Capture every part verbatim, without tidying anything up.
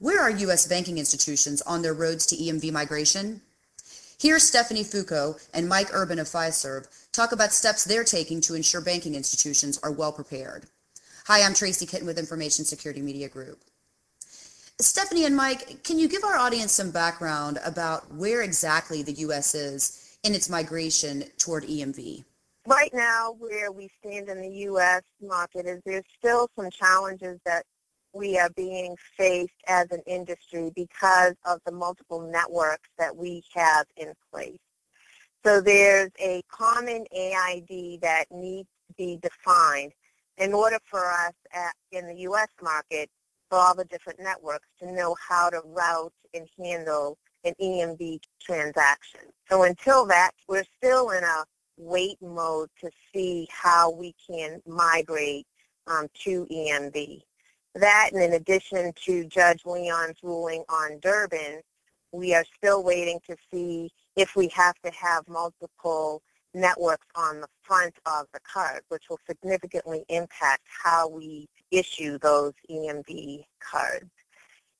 Where are U S banking institutions on their roads to E M V migration? Here, Stephanie Foucault and Mike Urban of Fiserv talk about steps they're taking to ensure banking institutions are well prepared. Hi, I'm Tracy Kitten with Information Security Media Group. Stephanie and Mike, can you give our audience some background about where exactly the U S is in its migration toward E M V? Right now, where we stand in the U S market is there's still some challenges that we are being faced as an industry because of the multiple networks that we have in place. So there's a common A I D that needs to be defined in order for us at, in the U S market, for all the different networks to know how to route and handle an E M V transaction. So until that, we're still in a wait mode to see how we can migrate um, to E M V. That, and in addition to Judge Leon's ruling on Durbin, we are still waiting to see if we have to have multiple networks on the front of the card, which will significantly impact how we issue those E M V cards.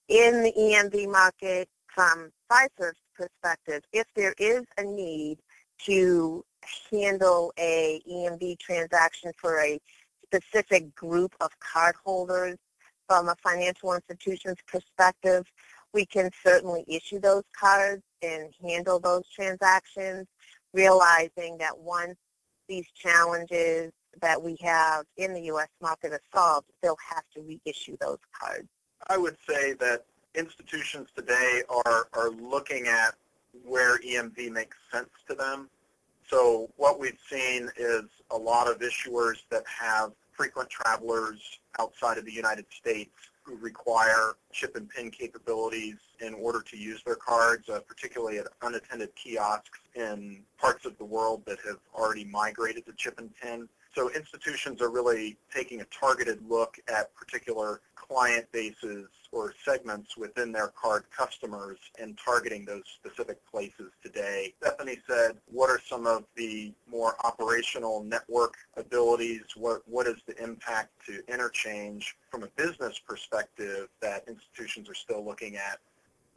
In the E M V market, from Fiserv's perspective, if there is a need to handle a E M V transaction for a specific group of cardholders, from a financial institution's perspective, we can certainly issue those cards and handle those transactions, realizing that once these challenges that we have in the U S market are solved, they'll have to reissue those cards. I would say that institutions today are, are looking at where E M V makes sense to them. So what we've seen is a lot of issuers that have frequent travelers outside of the United States who require chip and PIN capabilities in order to use their cards, uh, particularly at unattended kiosks in parts of the world that have already migrated to chip and PIN. So institutions are really taking a targeted look at particular client bases or segments within their card customers and targeting those specific places today. Stephanie said, what are some of the more operational network abilities? What, what is the impact to interchange from a business perspective that institutions are still looking at,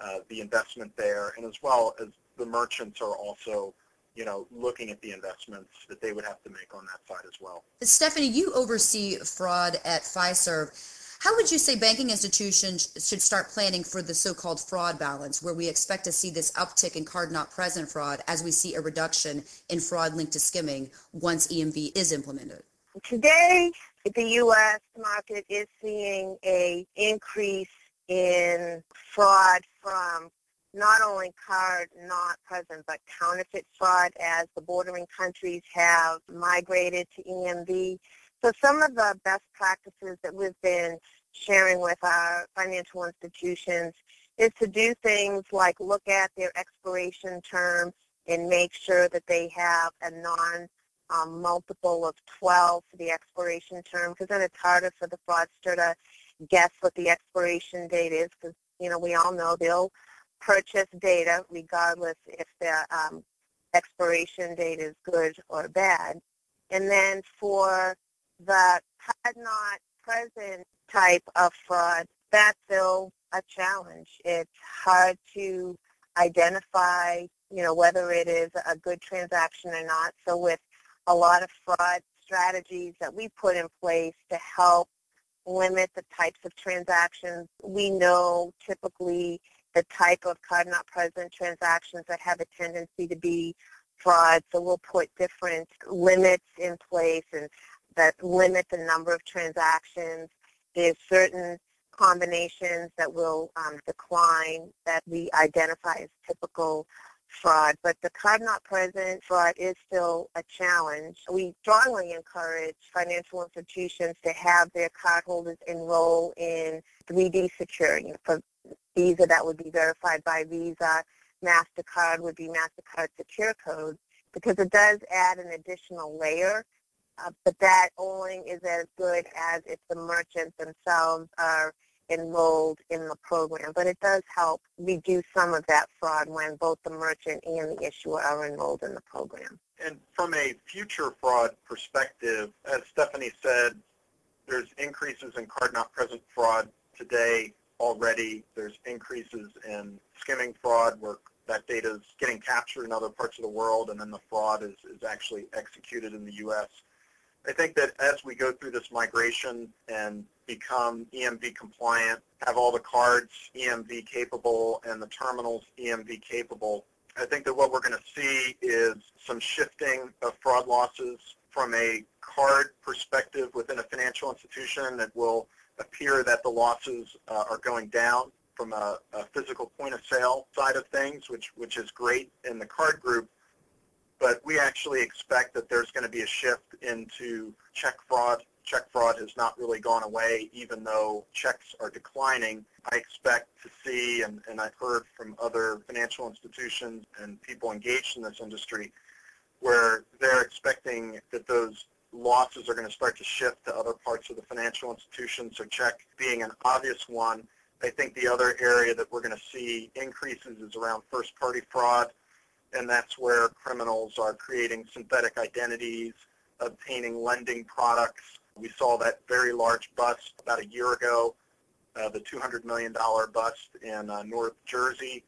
uh, the investment there, and as well as the merchants are also you know, looking at the investments that they would have to make on that side as well. Stephanie, you oversee fraud at Fiserv. How would you say banking institutions should start planning for the so-called fraud balance, where we expect to see this uptick in card-not-present fraud as we see a reduction in fraud linked to skimming once E M V is implemented? Today, the U S market is seeing an increase in fraud from not only card not present, but counterfeit fraud as the bordering countries have migrated to E M V. So some of the best practices that we've been sharing with our financial institutions is to do things like look at their expiration term and make sure that they have a non um, multiple of twelve for the expiration term, because then it's harder for the fraudster to guess what the expiration date is, because you know we all know they'll purchase data regardless if their um, expiration date is good or bad. And then for the card not present type of fraud, that's still a challenge. It's hard to identify, you know, whether it is a good transaction or not. So with a lot of fraud strategies that we put in place to help limit the types of transactions, we know typically the type of card-not-present transactions that have a tendency to be fraud. So we'll put different limits in place and that limit the number of transactions. There's certain combinations that will um, decline that we identify as typical fraud. But the card-not-present fraud is still a challenge. We strongly encourage financial institutions to have their cardholders enroll in three D Secure. You know, for Visa, that would be verified by Visa. MasterCard would be MasterCard Secure Code, because it does add an additional layer, uh, but that only is as good as if the merchants themselves are enrolled in the program. But it does help reduce some of that fraud when both the merchant and the issuer are enrolled in the program. And from a future fraud perspective, as Stephanie said, there's increases in card-not-present fraud today already. There's increases in skimming fraud where that data is getting captured in other parts of the world, and then the fraud is, is actually executed in the U S. I think that as we go through this migration and become E M V compliant, have all the cards E M V capable and the terminals E M V capable, I think that what we're going to see is some shifting of fraud losses from a card perspective within a financial institution. That will appear that the losses uh, are going down from a, a physical point of sale side of things, which, which is great in the card group. But we actually expect that there's going to be a shift into check fraud. Check fraud has not really gone away, even though checks are declining. I expect to see, and, and I've heard from other financial institutions and people engaged in this industry, where they're expecting that those losses are going to start to shift to other parts of the financial institution, so check being an obvious one. I think the other area that we're going to see increases is around first-party fraud, and that's where criminals are creating synthetic identities, obtaining lending products. We saw that very large bust about a year ago, uh, the two hundred million dollar bust in uh, North Jersey,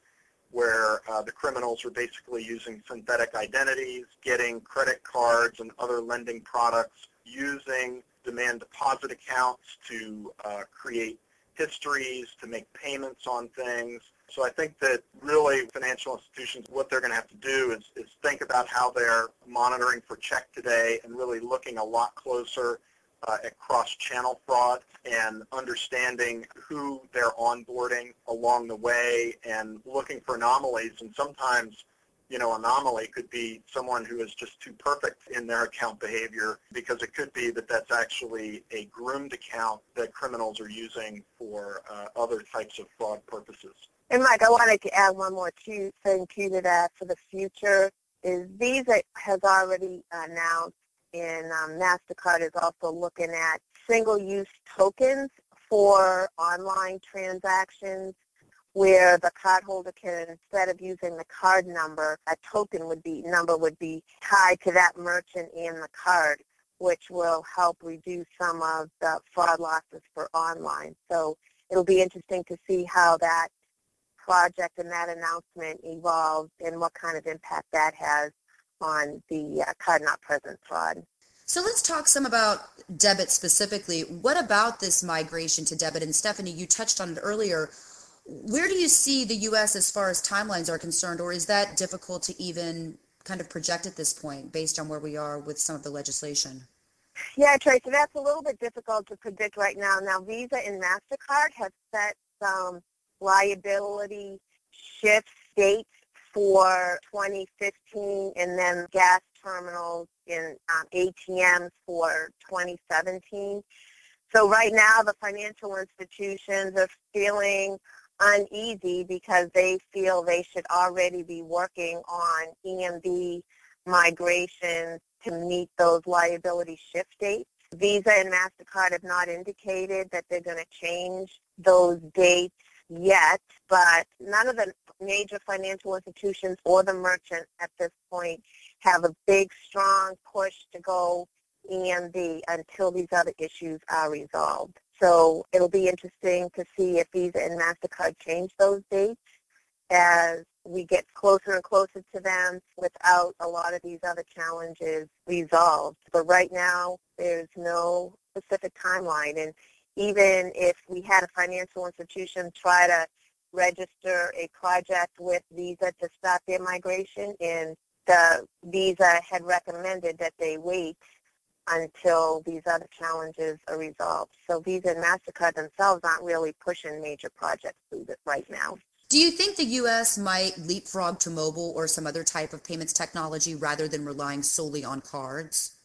where uh, the criminals were basically using synthetic identities, getting credit cards and other lending products, using demand deposit accounts to uh, create histories, to make payments on things. So I think that really financial institutions, what they're going to have to do is, is think about how they're monitoring for check today and really looking a lot closer Uh, at cross-channel fraud and understanding who they're onboarding along the way and looking for anomalies. And sometimes, you know, anomaly could be someone who is just too perfect in their account behavior, because it could be that that's actually a groomed account that criminals are using for uh, other types of fraud purposes. And Mike, I wanted to add one more thing to that for the future is Visa has already announced, and um, MasterCard is also looking at single-use tokens for online transactions, where the cardholder can, instead of using the card number, a token would be number would be tied to that merchant and the card, which will help reduce some of the fraud losses for online. So it'll be interesting to see how that project and that announcement evolves and what kind of impact that has on the uh, card-not-present fraud. So let's talk some about debit specifically. What about this migration to debit? And Stephanie, you touched on it earlier. Where do you see the U S as far as timelines are concerned, or is that difficult to even kind of project at this point based on where we are with some of the legislation? Yeah, Tracy, that's a little bit difficult to predict right now. Now, Visa and MasterCard have set some liability shift dates for twenty fifteen, and then gas terminals in um, A T Ms for twenty seventeen. So right now the financial institutions are feeling uneasy because they feel they should already be working on E M V migrations to meet those liability shift dates. Visa and MasterCard have not indicated that they're going to change those dates yet, but none of the major financial institutions or the merchants at this point have a big, strong push to go E M V until these other issues are resolved. So it'll be interesting to see if Visa and MasterCard change those dates as we get closer and closer to them without a lot of these other challenges resolved. But right now, there's no specific timeline. And even if we had a financial institution try to register a project with Visa to stop their migration, and the Visa had recommended that they wait until these other challenges are resolved. So Visa and MasterCard themselves aren't really pushing major projects through this right now. Do you think the U S might leapfrog to mobile or some other type of payments technology rather than relying solely on cards?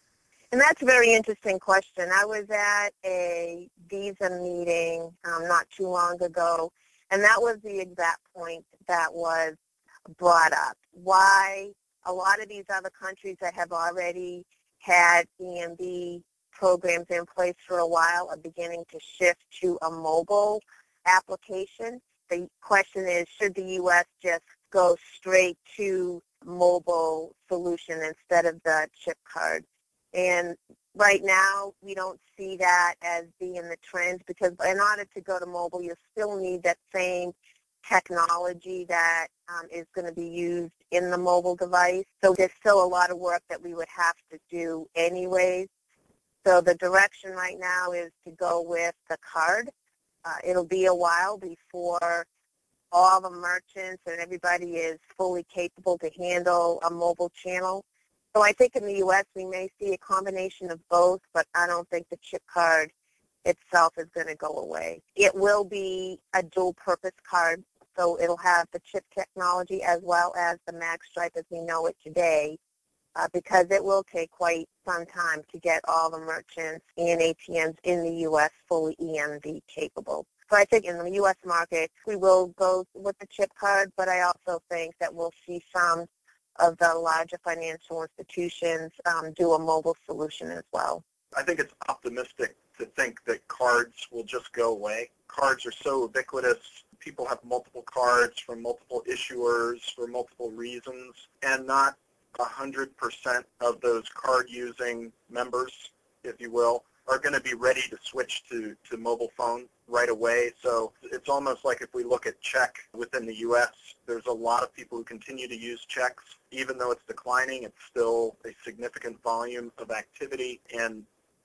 And that's a very interesting question. I was at a Visa meeting um, not too long ago, and that was the exact point that was brought up. Why a lot of these other countries that have already had E M V programs in place for a while are beginning to shift to a mobile application. The question is, should the U S just go straight to mobile solution instead of the chip card? And right now we don't see that as being the trend, because in order to go to mobile, you still need that same technology that um, is going to be used in the mobile device. So there's still a lot of work that we would have to do anyways. So the direction right now is to go with the card. Uh, it'll be a while before all the merchants and everybody is fully capable to handle a mobile channel. So I think in the U S we may see a combination of both, but I don't think the chip card itself is going to go away. It will be a dual-purpose card, so it'll have the chip technology as well as the mag stripe as we know it today, uh, because it will take quite some time to get all the merchants and A T Ms in the U S fully E M V capable. So I think in the U S market, we will go with the chip card, but I also think that we'll see some of the larger financial institutions um, do a mobile solution as well. I think it's optimistic to think that cards will just go away. Cards are so ubiquitous. People have multiple cards from multiple issuers for multiple reasons, and not one hundred percent of those card-using members, if you will, are going to be ready to switch to, to mobile phone right away. So it's almost like if we look at check within the U S, there's a lot of people who continue to use checks. Even though it's declining, it's still a significant volume of activity, and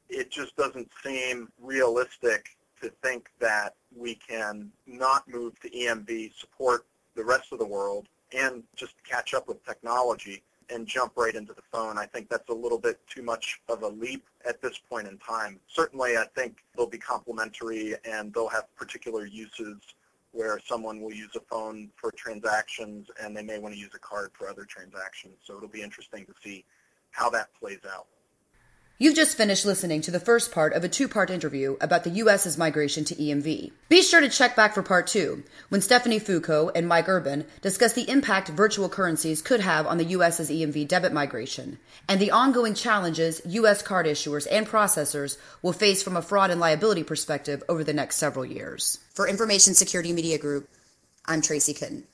it just doesn't seem realistic to think that we can not move to E M V, support the rest of the world, and just catch up with technology and jump right into the phone. I think that's a little bit too much of a leap at this point in time. Certainly, I think they'll be complementary, and they'll have particular uses where someone will use a phone for transactions, and they may want to use a card for other transactions. So it'll be interesting to see how that plays out. You've just finished listening to the first part of a two-part interview about the U S's migration to E M V. Be sure to check back for part two, when Stephanie Foucault and Mike Urban discuss the impact virtual currencies could have on the U S's E M V debit migration and the ongoing challenges U S card issuers and processors will face from a fraud and liability perspective over the next several years. For Information Security Media Group, I'm Tracy Kitten.